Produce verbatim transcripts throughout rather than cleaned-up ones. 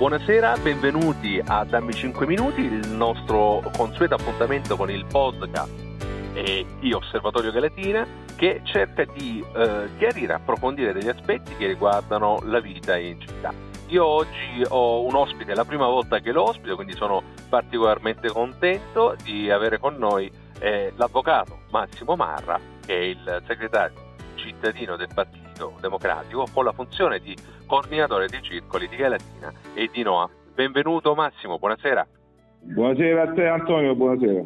Buonasera, benvenuti a Dammi Cinque Minuti, il nostro consueto appuntamento con il podcast eh, di Osservatorio Galatina, che cerca di eh, chiarire, approfondire degli aspetti che riguardano la vita in città. Io oggi ho un ospite, è la prima volta che lo ospito, quindi sono particolarmente contento di avere con noi eh, l'avvocato Massimo Marra, che è il segretario cittadino del Partito Democratico, con la funzione di coordinatore dei circoli di Galatina e di Noa. Benvenuto Massimo, buonasera. Buonasera a te Antonio, buonasera.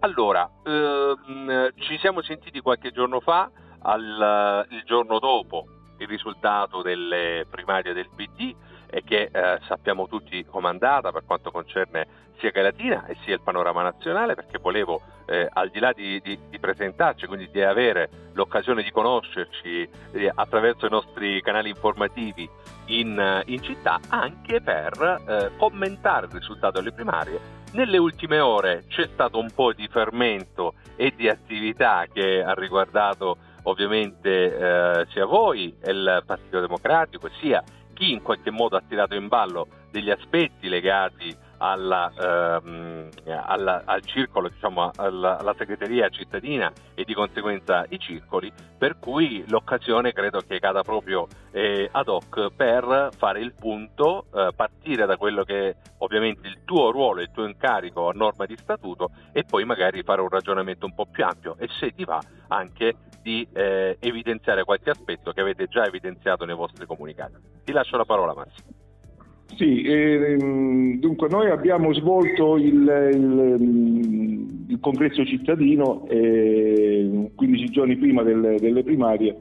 Allora, ehm, ci siamo sentiti qualche giorno fa, al, il giorno dopo il risultato delle primarie del P D e che eh, sappiamo tutti com'è andata per quanto concerne sia Galatina e sia il panorama nazionale, perché volevo eh, al di là di, di, di presentarci, quindi di avere l'occasione di conoscerci eh, attraverso i nostri canali informativi in, in città, anche per eh, commentare il risultato delle primarie. Nelle ultime ore c'è stato un po' di fermento e di attività che ha riguardato ovviamente eh, sia voi e il Partito Democratico, sia chi in qualche modo ha tirato in ballo degli aspetti legati alla, ehm, alla, al circolo, diciamo alla, alla segreteria cittadina e di conseguenza i circoli, per cui l'occasione credo che cada proprio eh, ad hoc per fare il punto, eh, partire da quello che è ovviamente il tuo ruolo, il tuo incarico a norma di statuto e poi magari fare un ragionamento un po' più ampio e se ti va anche di eh, evidenziare qualche aspetto che avete già evidenziato nei vostri comunicati. Ti lascio la parola Massimo. Sì, eh, dunque noi abbiamo svolto il, il, il congresso cittadino eh, quindici giorni prima del, delle primarie,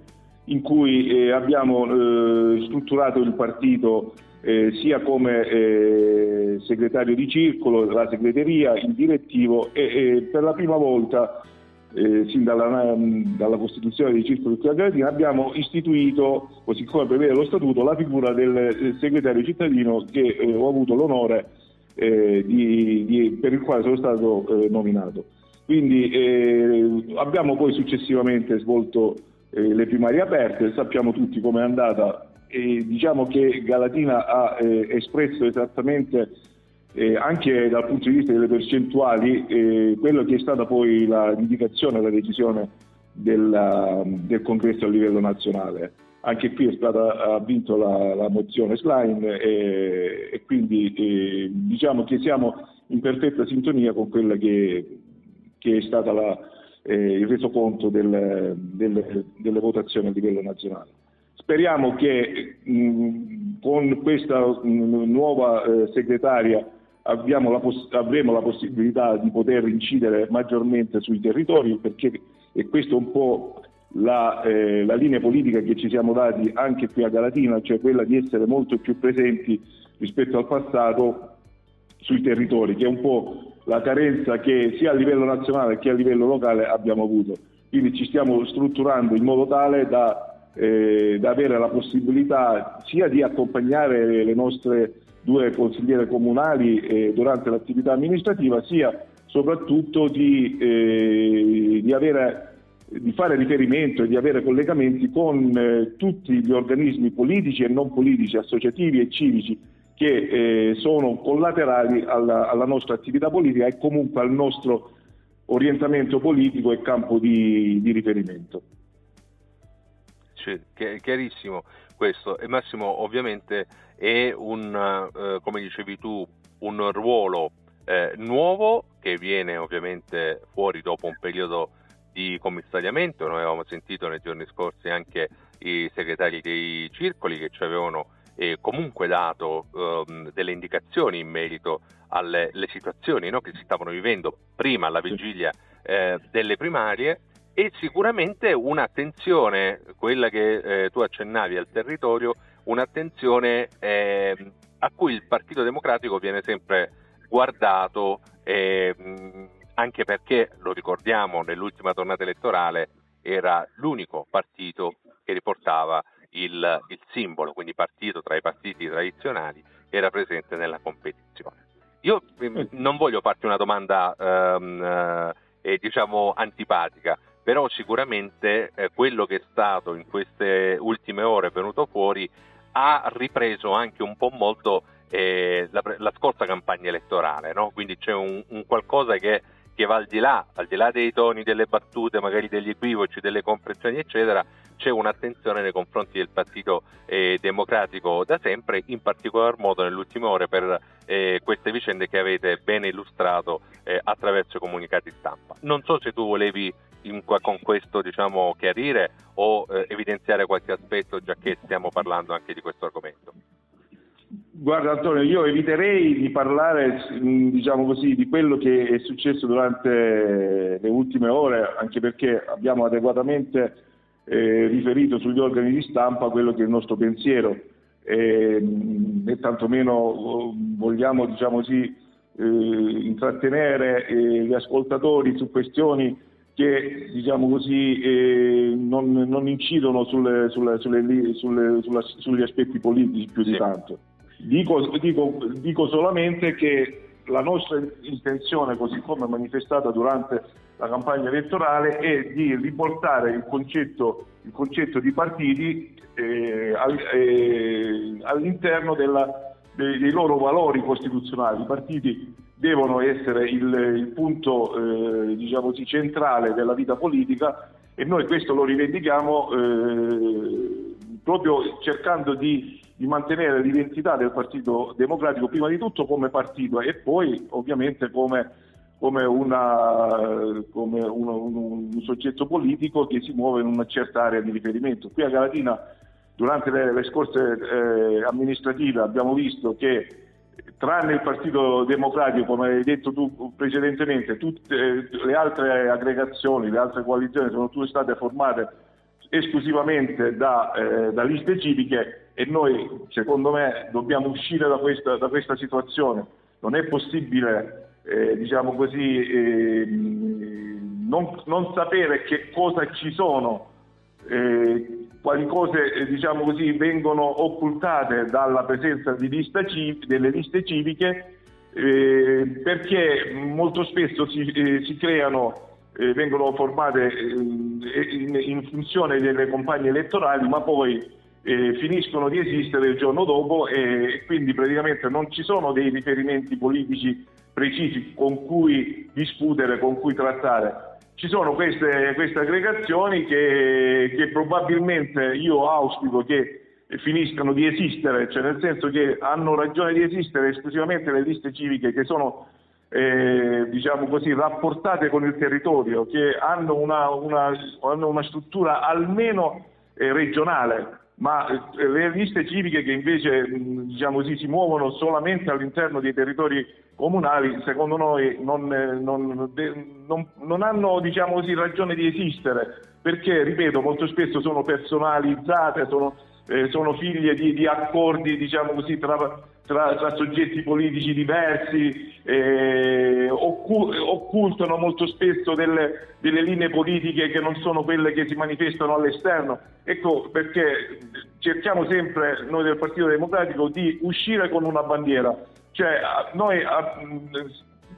in cui eh, abbiamo eh, strutturato il partito eh, sia come eh, segretario di circolo, la segreteria, il direttivo e, e per la prima volta Eh, sin dalla, dalla costituzione dei circoli della Galatina abbiamo istituito, così come prevede lo statuto, la figura del segretario cittadino che eh, ho avuto l'onore eh, di, di, per il quale sono stato eh, nominato. Quindi eh, abbiamo poi successivamente svolto eh, le primarie aperte, sappiamo tutti com'è andata e diciamo che Galatina ha eh, espresso esattamente Eh, anche dal punto di vista delle percentuali, eh, quello che è stata poi la, l'indicazione, la decisione della, del congresso a livello nazionale. Anche qui è stata, ha vinto la, la mozione Schlein eh, e quindi eh, diciamo che siamo in perfetta sintonia con quella che, che è stata la, eh, il resoconto del, del, delle votazioni a livello nazionale. Speriamo che mh, con questa mh, nuova eh, segretaria Abbiamo la poss- avremo la possibilità di poter incidere maggiormente sui territori, perché e questo è un po' la, eh, la linea politica che ci siamo dati anche qui a Galatina, cioè quella di essere molto più presenti rispetto al passato sui territori, che è un po' la carenza che sia a livello nazionale che a livello locale abbiamo avuto. Quindi ci stiamo strutturando in modo tale da, eh, da avere la possibilità sia di accompagnare le nostre due consigliere comunali eh, durante l'attività amministrativa, sia soprattutto di, eh, di, avere, di fare riferimento e di avere collegamenti con eh, tutti gli organismi politici e non politici, associativi e civici che eh, sono collaterali alla, alla nostra attività politica e comunque al nostro orientamento politico e campo di, di riferimento. Cioè, che è chiarissimo questo. E Massimo ovviamente è un, eh, come dicevi tu, un ruolo eh, nuovo che viene ovviamente fuori dopo un periodo di commissariamento. Noi avevamo sentito nei giorni scorsi anche i segretari dei circoli che ci avevano eh, comunque dato eh, delle indicazioni in merito alle le situazioni, no, che si stavano vivendo prima, alla vigilia eh, delle primarie. E sicuramente un'attenzione, quella che eh, tu accennavi al territorio, un'attenzione eh, a cui il Partito Democratico viene sempre guardato, eh, anche perché, lo ricordiamo, nell'ultima tornata elettorale era l'unico partito che riportava il, il simbolo, quindi partito tra i partiti tradizionali, era presente nella competizione. Io eh, non voglio farti una domanda ehm, eh, diciamo antipatica, però sicuramente eh, quello che è stato in queste ultime ore venuto fuori ha ripreso anche un po' molto eh, la, la scorsa campagna elettorale, no? Quindi c'è un, un qualcosa che, che va al di là, al di là dei toni, delle battute, magari degli equivoci, delle comprensioni eccetera. C'è un'attenzione nei confronti del Partito eh, Democratico da sempre, in particolar modo nell'ultima ora per eh, queste vicende che avete ben illustrato eh, attraverso i comunicati stampa. Non so se tu volevi in, con questo diciamo chiarire o eh, evidenziare qualche aspetto, già che stiamo parlando anche di questo argomento. Guarda Antonio, io eviterei di parlare, diciamo così, di quello che è successo durante le ultime ore, anche perché abbiamo adeguatamente eh, riferito sugli organi di stampa quello che è il nostro pensiero e, e tantomeno vogliamo, diciamo così, eh, intrattenere eh, gli ascoltatori su questioni che, diciamo così, eh, non, non incidono sulle, sulle, sulle, sulle, sulla, sugli aspetti politici più di tanto. Dico, dico, dico solamente che la nostra intenzione, così come manifestata durante la campagna elettorale, è di riportare il concetto, il concetto di partiti eh, all, eh, all'interno della, dei, dei loro valori costituzionali. I partiti devono essere il, il punto eh, diciamo così, centrale della vita politica, e noi questo lo rivendichiamo eh, proprio cercando di di mantenere l'identità del Partito Democratico prima di tutto come partito e poi ovviamente come, come, una, come un, un, un soggetto politico che si muove in una certa area di riferimento. Qui a Galatina durante le, le scorse eh, amministrative abbiamo visto che, tranne il Partito Democratico, come hai detto tu precedentemente, tutte le altre aggregazioni, le altre coalizioni sono tutte state formate esclusivamente da, eh, da liste civiche. E noi, secondo me, dobbiamo uscire da questa, da questa situazione. Non è possibile, eh, diciamo così, eh, non, non sapere che cosa ci sono, eh, quali cose, eh, diciamo così, vengono occultate dalla presenza di lista civ- delle liste civiche, eh, perché molto spesso si, eh, si creano, eh, vengono formate eh, in, in funzione delle campagne elettorali, ma poi Eh, finiscono di esistere il giorno dopo, e quindi praticamente non ci sono dei riferimenti politici precisi con cui discutere, con cui trattare. Ci sono queste, queste aggregazioni che, che probabilmente io auspico che finiscano di esistere, cioè nel senso che hanno ragione di esistere esclusivamente le liste civiche, che sono eh, diciamo così rapportate con il territorio, che hanno una, una, hanno una struttura almeno eh, regionale. Ma le liste civiche che invece, diciamo così, si muovono solamente all'interno dei territori comunali, secondo noi non, non, non, non hanno, diciamo così, ragione di esistere, perché, ripeto, molto spesso sono personalizzate, sono, eh, sono figlie di, di accordi, diciamo così, tra, tra, tra soggetti politici diversi, eh, occultano molto spesso delle, delle linee politiche che non sono quelle che si manifestano all'esterno. Ecco perché cerchiamo sempre noi del Partito Democratico di uscire con una bandiera, cioè noi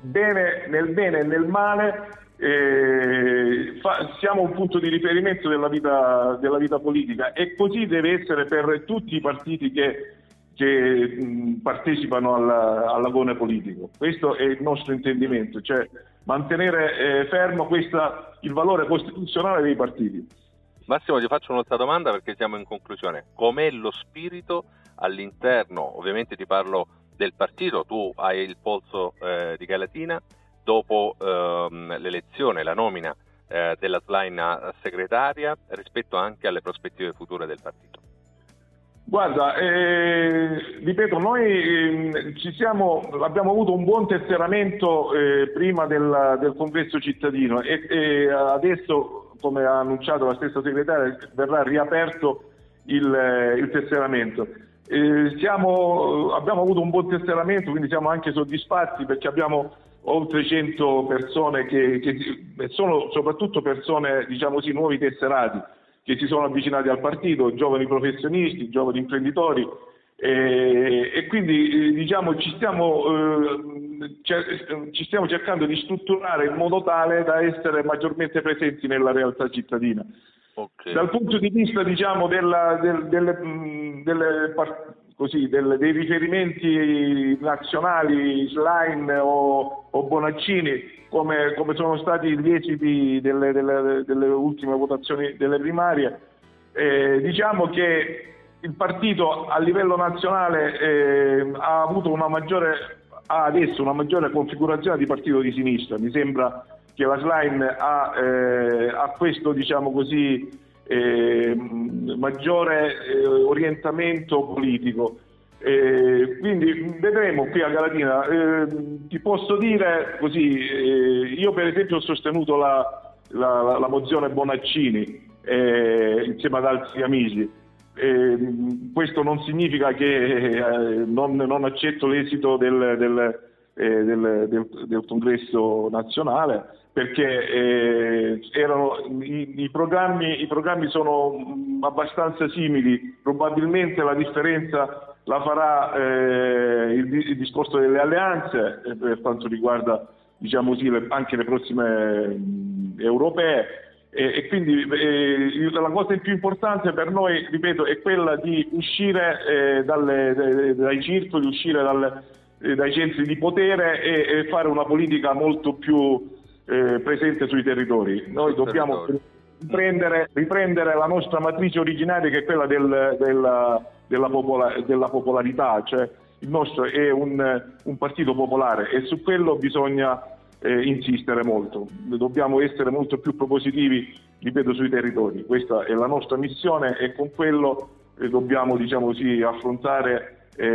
bene, nel bene e nel male eh, fa, siamo un punto di riferimento della vita, della vita politica, e così deve essere per tutti i partiti che, che mh, partecipano alla, all'agone politico. Questo è il nostro intendimento, cioè mantenere eh, fermo questa, il valore costituzionale dei partiti. Massimo, ti faccio un'altra domanda perché siamo in conclusione. Com'è lo spirito all'interno, ovviamente ti parlo del partito, tu hai il polso eh, di Galatina, dopo ehm, l'elezione, la nomina eh, della Schlein segretaria, rispetto anche alle prospettive future del partito? Guarda, eh, ripeto, noi eh, ci siamo, abbiamo avuto un buon tesseramento eh, prima del, del congresso cittadino, e, e adesso, come ha annunciato la stessa segretaria, verrà riaperto il, il tesseramento. Eh, siamo, abbiamo avuto un buon tesseramento, quindi siamo anche soddisfatti, perché abbiamo oltre cento persone che, che sono soprattutto persone, diciamo così, nuovi tesserati, che si sono avvicinati al partito, giovani professionisti, giovani imprenditori, eh, e quindi eh, diciamo ci stiamo eh, ci stiamo cercando di strutturare in modo tale da essere maggiormente presenti nella realtà cittadina. Okay. Dal punto di vista, diciamo, della, del, delle, delle, così, del, dei riferimenti nazionali, Schlein o, o Bonaccini, come, come sono stati gli esiti delle, delle, delle ultime votazioni delle primarie. Eh, diciamo che il partito a livello nazionale eh, ha avuto una maggiore, ha adesso una maggiore configurazione di partito di sinistra. Mi sembra che la Schlein ha, eh, ha questo, diciamo così, Eh, maggiore eh, orientamento politico, eh, quindi vedremo qui a Galatina. Eh, ti posso dire così, eh, io per esempio ho sostenuto la, la, la mozione Bonaccini eh, insieme ad altri amici. Eh, questo non significa che eh, non, non accetto l'esito del, del, eh, del, del, del congresso nazionale, perché eh, erano, i, i, programmi, i programmi sono abbastanza simili. Probabilmente la differenza la farà eh, il, il discorso delle alleanze eh, per quanto riguarda, diciamo così, le, anche le prossime mh, europee, e, e quindi eh, la cosa più importante per noi, ripeto, è quella di uscire eh, dalle, dai, dai circoli, uscire dal, eh, dai centri di potere e, e fare una politica molto più Eh, presente sui territori. Noi dobbiamo riprendere, riprendere la nostra matrice originaria, che è quella del, della, della, popola, della popolarità, cioè il nostro è un, un partito popolare, e su quello bisogna eh, insistere molto. Dobbiamo essere molto più propositivi, ripeto, sui territori. Questa è la nostra missione, e con quello eh, dobbiamo, diciamo così, affrontare eh,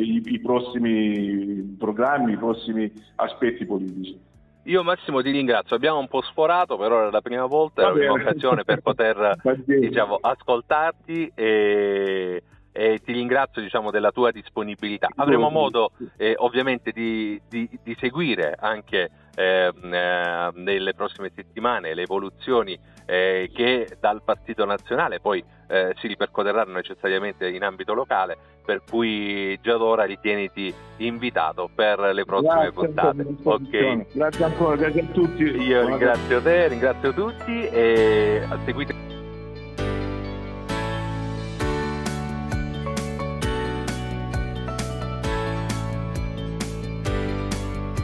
i, i prossimi programmi, i prossimi aspetti politici. Io, Massimo, ti ringrazio. Abbiamo un po' sforato, però era la prima volta, la prima occasione per poter, diciamo, ascoltarti, e, e ti ringrazio, diciamo, della tua disponibilità. Avremo modo eh, ovviamente di, di, di seguire anche eh, eh, nelle prossime settimane le evoluzioni eh, che dal Partito Nazionale poi eh, si ripercorreranno necessariamente in ambito locale, per cui già d'ora ritieniti invitato per le prossime grazie puntate. Okay. Grazie ancora, grazie a tutti. Io buona ringrazio te, ringrazio tutti, e seguite.